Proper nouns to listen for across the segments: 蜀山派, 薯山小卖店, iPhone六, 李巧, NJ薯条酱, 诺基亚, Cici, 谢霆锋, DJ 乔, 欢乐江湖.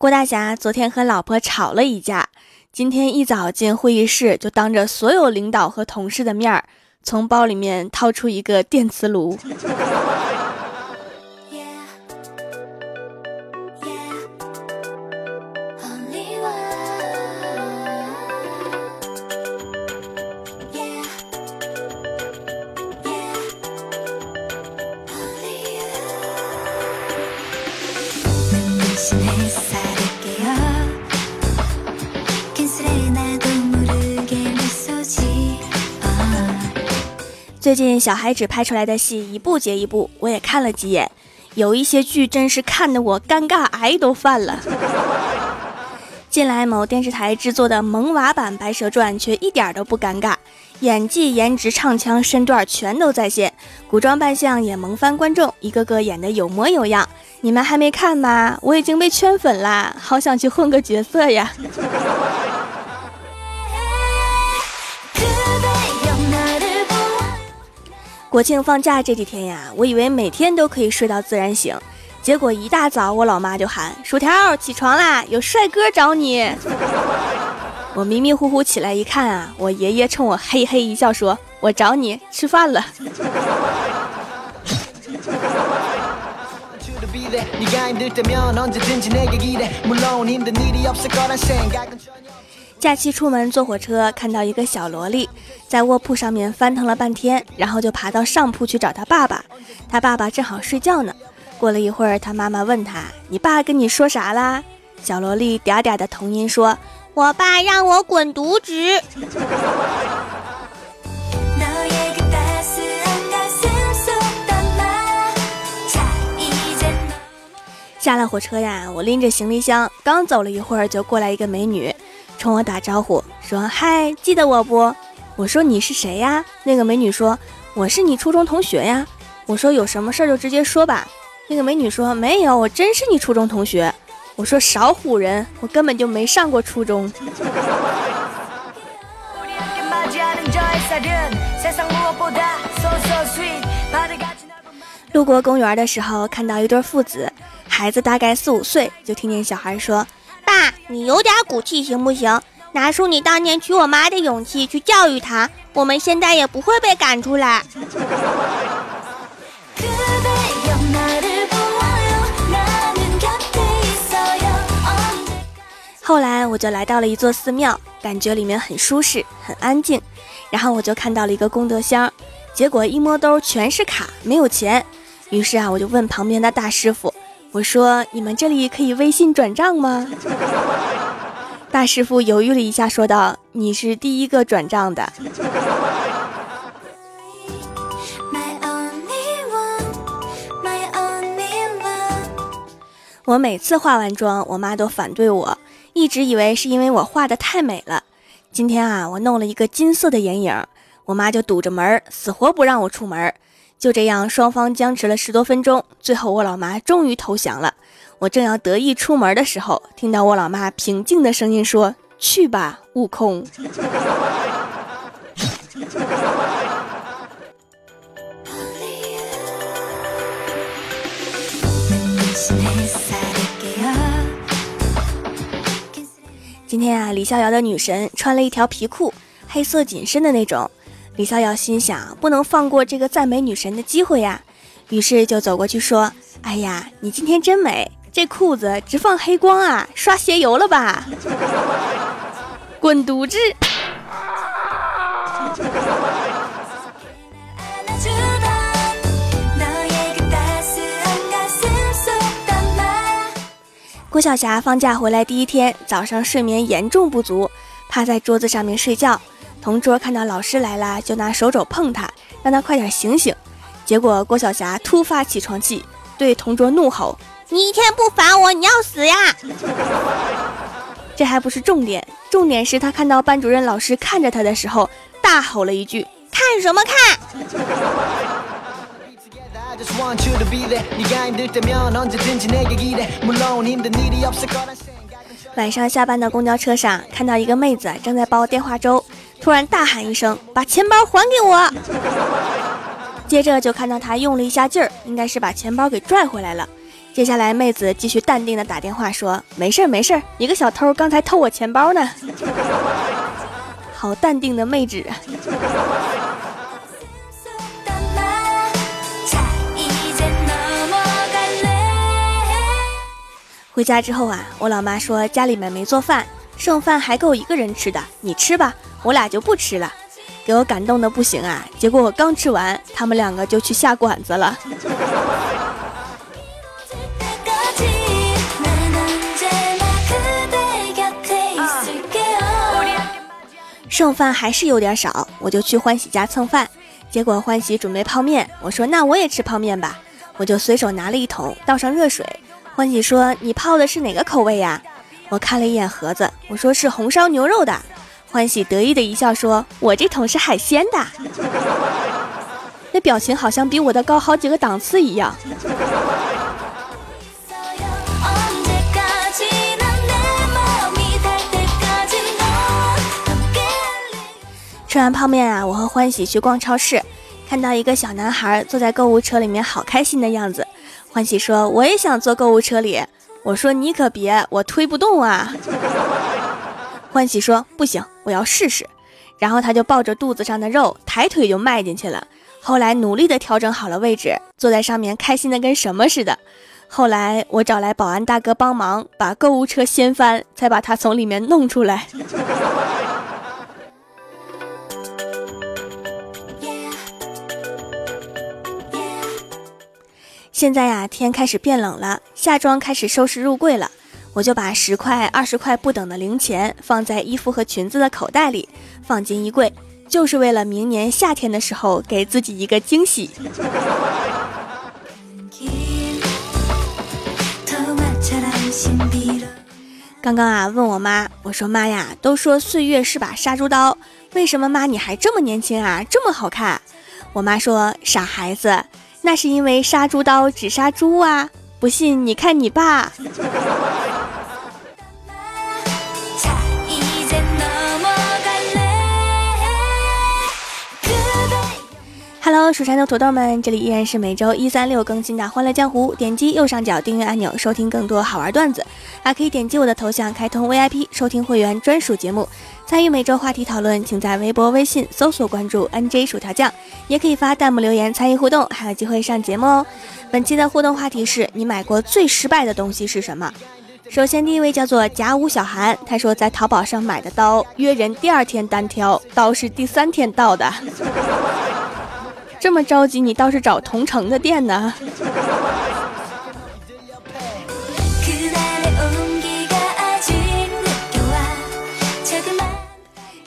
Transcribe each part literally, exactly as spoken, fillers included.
郭大侠昨天和老婆吵了一架，今天一早进会议室就当着所有领导和同事的面儿，从包里面掏出一个电磁炉。最近小孩子拍出来的戏一部接一部，我也看了几眼，有一些剧真是看得我尴尬癌都犯了。近来某电视台制作的萌娃版《白蛇传》却一点都不尴尬，演技、颜值、唱腔、身段全都在线，古装扮相也萌翻观众，一个个演得有模有样。你们还没看吗？我已经被圈粉啦，好想去混个角色呀。国庆放假这几天呀，我以为每天都可以睡到自然醒，结果一大早我老妈就喊：薯条起床啦，有帅哥找你。我迷迷糊糊起来一看啊，我爷爷冲我嘿嘿一笑说：我找你吃饭了。假期出门坐火车，看到一个小萝莉在卧铺上面翻腾了半天，然后就爬到上铺去找她爸爸。她爸爸正好睡觉呢。过了一会儿，她妈妈问她：你爸跟你说啥啦？小萝莉嗲嗲的童音说：我爸让我滚犊子。下了火车呀，我拎着行李箱，刚走了一会儿就过来一个美女冲我打招呼说：嗨，记得我不？我说你是谁呀？那个美女说：我是你初中同学呀。我说有什么事就直接说吧。那个美女说：没有，我真是你初中同学。我说少唬人，我根本就没上过初中。路过公园的时候，看到一对父子，孩子大概四五岁，就听见小孩说：爸，你有点骨气行不行？拿出你当年娶我妈的勇气去教育她，我们现在也不会被赶出来。后来我就来到了一座寺庙，感觉里面很舒适很安静，然后我就看到了一个功德箱，结果一摸兜全是卡，没有钱。于是啊，我就问旁边的大师傅，我说：你们这里可以微信转账吗？大师傅犹豫了一下说道：你是第一个转账的。我每次化完妆，我妈都反对我，一直以为是因为我画得太美了。今天啊，我弄了一个金色的眼影，我妈就堵着门死活不让我出门。就这样，双方僵持了十多分钟，最后我老妈终于投降了。我正要得意出门的时候，听到我老妈平静的声音说：去吧，悟空。今天啊，李逍遥的女神穿了一条皮裤，黑色紧身的那种。李逍遥心想，不能放过这个赞美女神的机会呀，于是就走过去说：哎呀，你今天真美，这裤子直放黑光啊，刷鞋油了吧？滚犊子！郭晓霞放假回来第一天，早上睡眠严重不足，趴在桌子上面睡觉。同桌看到老师来了，就拿手肘碰他，让他快点醒醒。结果郭晓霞突发起床气，对同桌怒吼：你一天不烦我，你要死呀！这还不是重点，重点是他看到班主任老师看着他的时候，大吼了一句：看什么看？晚上下班的公交车上，看到一个妹子正在煲电话粥，突然大喊一声：把钱包还给我！接着就看到他用了一下劲儿，应该是把钱包给拽回来了。接下来妹子继续淡定的打电话说，没事没事，一个小偷刚才偷我钱包呢。好淡定的妹纸啊。回家之后啊，我老妈说家里面没做饭，剩饭还够一个人吃的，你吃吧，我俩就不吃了。给我感动的不行啊，结果我刚吃完，他们两个就去下馆子了。剩饭还是有点少，我就去欢喜家蹭饭，结果欢喜准备泡面，我说那我也吃泡面吧，我就随手拿了一桶，倒上热水。欢喜说你泡的是哪个口味呀？我看了一眼盒子，我说是红烧牛肉的。欢喜得意的一笑说，我这桶是海鲜的。那表情好像比我的高好几个档次一样。吃完泡面啊，我和欢喜去逛超市，看到一个小男孩坐在购物车里面好开心的样子。欢喜说我也想坐购物车里，我说你可别，我推不动啊。欢喜说不行，我要试试，然后他就抱着肚子上的肉抬腿就迈进去了。后来努力的调整好了位置，坐在上面开心的跟什么似的。后来我找来保安大哥帮忙把购物车掀翻，才把他从里面弄出来。现在呀、啊，天开始变冷了，夏装开始收拾入柜了。我就把十块、二十块不等的零钱放在衣服和裙子的口袋里，放进衣柜，就是为了明年夏天的时候给自己一个惊喜。刚刚啊，问我妈，我说妈呀，都说岁月是把杀猪刀，为什么妈你还这么年轻啊，这么好看？我妈说，傻孩子。那是因为杀猪刀只杀猪啊，不信你看你爸。Hello， 蜀山的土豆们，这里依然是每周一三六更新的欢乐江湖，点击右上角订阅按钮收听更多好玩段子，还可以点击我的头像开通 V I P 收听会员专属节目，参与每周话题讨论，请在微博微信搜索关注 N J 薯条酱，也可以发弹幕留言参与互动，还有机会上节目哦。本期的互动话题是你买过最失败的东西是什么。首先第一位叫做甲午小韩，他说在淘宝上买的刀，约人第二天单挑，刀是第三天到的。这么着急，你倒是找同城的店呢。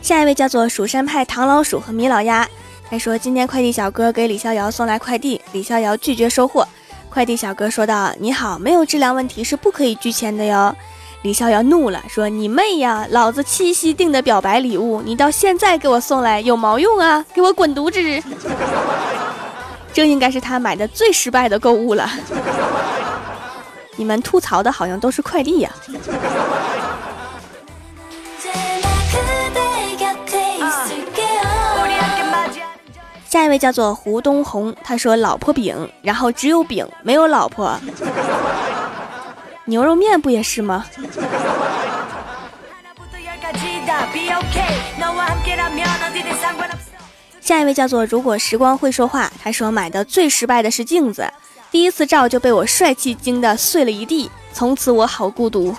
下一位叫做蜀山派唐老鼠和米老鸭，他说今天快递小哥给李逍遥送来快递，李逍遥拒绝收货，快递小哥说道，你好，没有质量问题是不可以拒签的哟。李逍遥怒了，说你妹呀，老子七夕订的表白礼物，你到现在给我送来有毛用啊，给我滚犊子。这应该是他买的最失败的购物了。你们吐槽的好像都是快递呀、啊、下一位叫做胡东红，他说老婆饼，然后只有饼没有老婆。牛肉面不也是吗？下一位叫做如果时光会说话，他说买的最失败的是镜子，第一次照就被我帅气惊得碎了一地，从此我好孤独。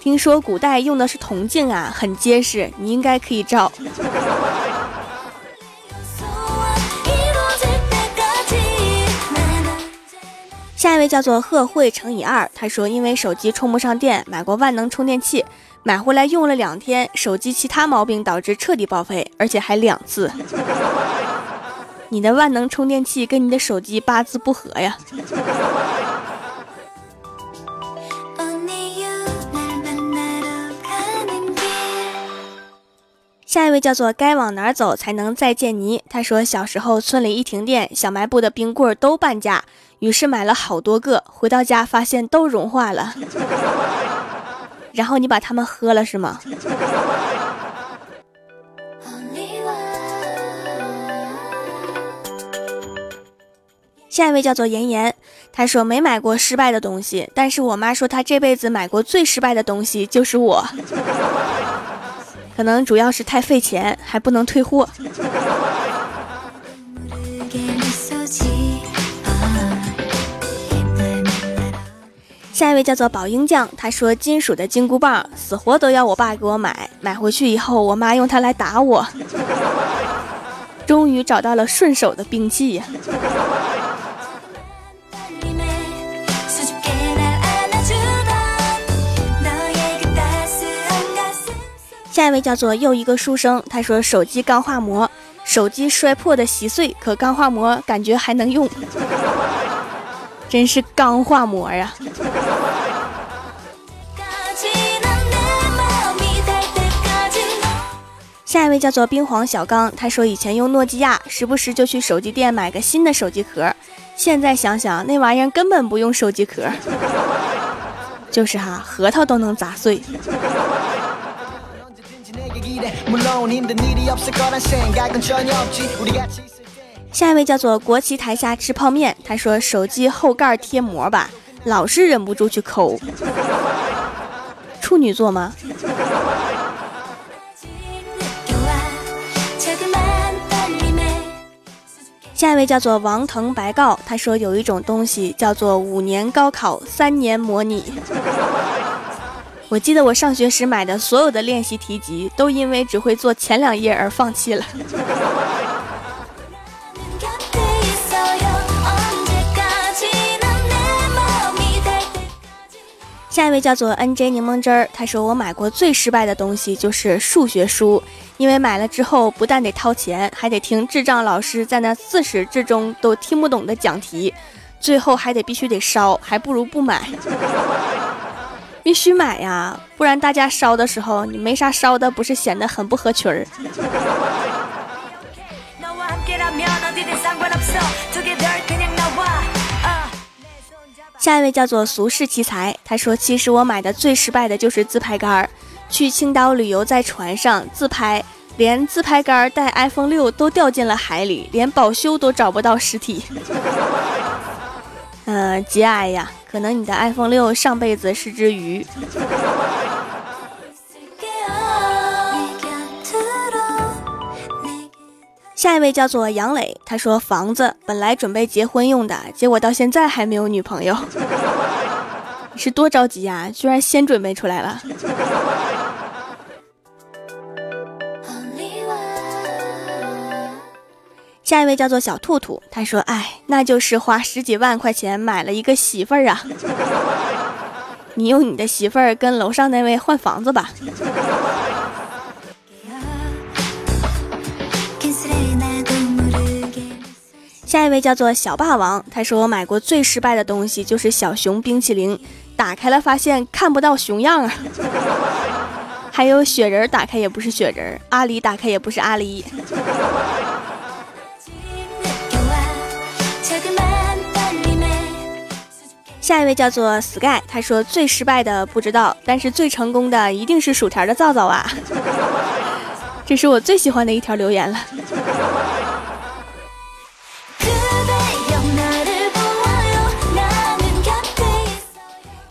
听说古代用的是铜镜啊，很结实，你应该可以照。下一位叫做贺慧乘以二，他说因为手机充不上电，买过万能充电器，买回来用了两天，手机其他毛病导致彻底报废，而且还两次。你的万能充电器跟你的手机八字不合呀。下一位叫做该往哪走才能再见你，他说小时候村里一停电，小卖部的冰棍都半价，于是买了好多个，回到家发现都融化了。然后你把它们喝了是吗？下一位叫做妍妍，他说没买过失败的东西，但是我妈说她这辈子买过最失败的东西就是我，可能主要是太费钱，还不能退货。下一位叫做宝英酱，他说金属的金箍棒死活都要我爸给我买，买回去以后我妈用它来打我，终于找到了顺手的兵器。下一位叫做又一个书生，他说手机钢化膜，手机摔破的稀碎，可钢化膜感觉还能用，真是钢化膜啊。下一位叫做冰皇小刚，他说以前用诺基亚，时不时就去手机店买个新的手机壳，现在想想那玩意儿根本不用手机壳，就是哈，核桃都能砸碎。下一位叫做国旗台下吃泡面，他说手机后盖贴膜吧，老是忍不住去抠，处女座吗？下一位叫做王腾白告，他说有一种东西叫做五年高考三年模拟，我记得我上学时买的所有的练习题集都因为只会做前两页而放弃了。下一位叫做 N J 柠檬汁儿，他说我买过最失败的东西就是数学书，因为买了之后不但得掏钱，还得听智障老师在那自始至终都听不懂的讲题，最后还得必须得烧，还不如不买。必须买呀，不然大家烧的时候你没啥烧的，不是显得很不合群儿。下一位叫做俗世奇才，他说其实我买的最失败的就是自拍杆，去青岛旅游，在船上自拍，连自拍杆带 iPhone 六 都掉进了海里，连保修都找不到尸体。嗯，节哀呀，可能你的 iPhone 六 上辈子是只鱼。下一位叫做杨磊，他说房子本来准备结婚用的，结果到现在还没有女朋友。你是多着急呀，居然先准备出来了。下一位叫做小兔兔，他说哎，那就是花十几万块钱买了一个媳妇儿啊，你用你的媳妇儿跟楼上那位换房子吧。下一位叫做小霸王，他说我买过最失败的东西就是小熊冰淇淋，打开了发现看不到熊样啊，还有雪人打开也不是雪人，阿狸打开也不是阿狸。下一位叫做 Sky， 他说最失败的不知道，但是最成功的一定是薯条的皂皂啊，这是我最喜欢的一条留言了。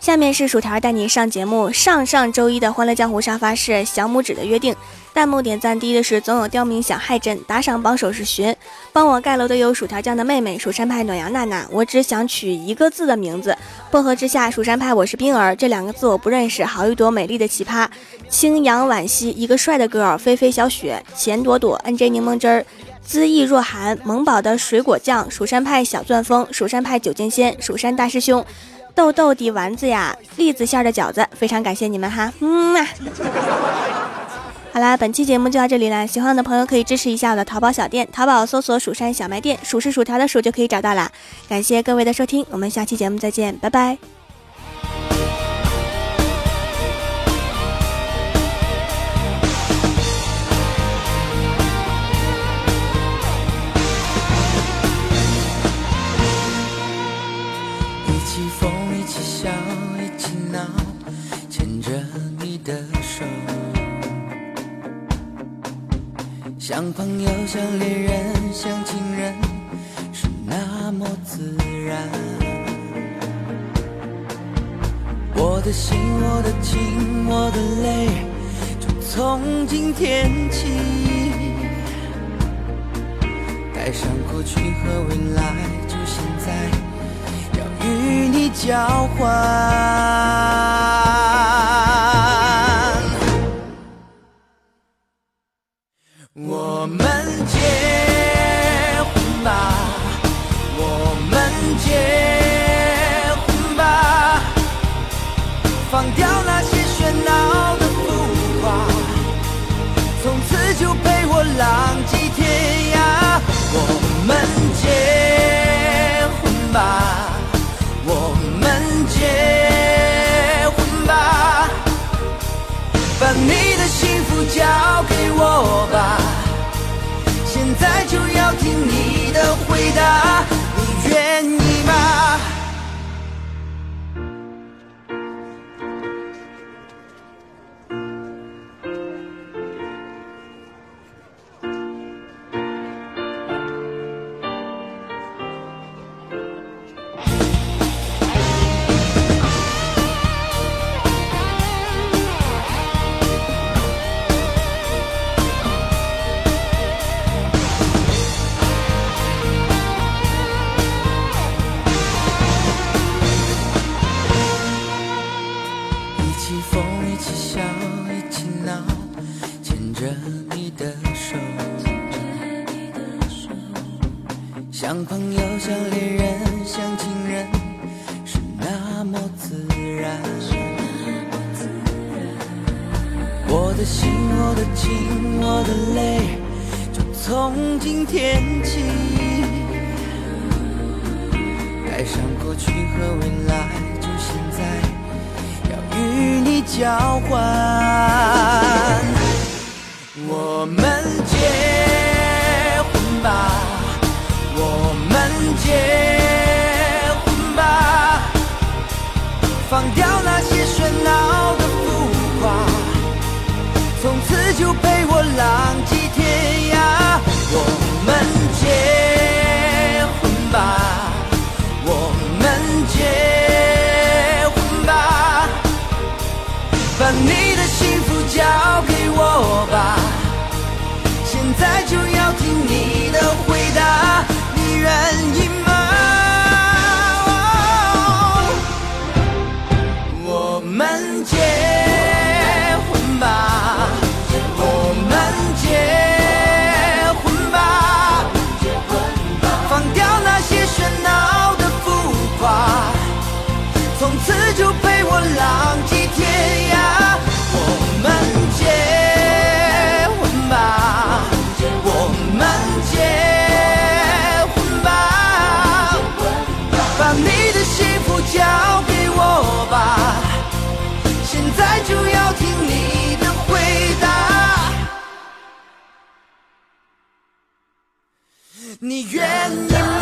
下面是薯条带你上节目，上上周一的欢乐江湖沙发是小拇指的约定，弹幕点赞第一的是总有刁民想害朕，打赏榜首是寻，帮我盖楼的有薯条酱的妹妹蜀山派暖阳娜娜，我只想取一个字的名字，薄荷之下蜀山派我是冰儿，这两个字我不认识，好一朵美丽的奇葩，清扬惋惜一个帅的girl，菲菲小雪钱朵朵 N J 柠檬汁儿，恣意若寒萌宝的水果酱，蜀山派小钻风，蜀山派九剑仙，蜀山大师兄，豆豆的丸子呀，栗子馅的饺子，非常感谢你们哈，嗯啊。好啦，本期节目就到这里啦，喜欢的朋友可以支持一下我的淘宝小店，淘宝搜索蜀山小卖店，蜀是薯条的蜀就可以找到啦。感谢各位的收听，我们下期节目再见，拜拜。像朋友像恋人像情人，是那么自然。我的心，我的情，我的泪，就从今天起，带上过去和未来，就现在，要与你交换。我们结婚吧，我们结。放掉那些喧闹的浮华，从此就陪我浪迹天涯。我们结婚吧，我们结婚吧，把你的幸福交给我吧，现在就要听你的回答，你愿意吗？像朋友，像恋人，像情人，是那么自然。我的心，我的情，我的泪，就从今天起，带上过去和未来，就现在，要与你交换。我们结婚吧，我们结婚吧，放掉那些喧闹的浮华，从此就陪我浪迹天涯。我们结婚吧，我们结婚吧，把你的幸福交给我吧，现在就要听你的回答。愿意吗？我们结婚吧，我们结婚吧，放掉那些喧闹的浮华，从此就陪我浪迹天涯。我们结婚吧，我们结。交给我吧，现在就要听你的回答，你愿意吗？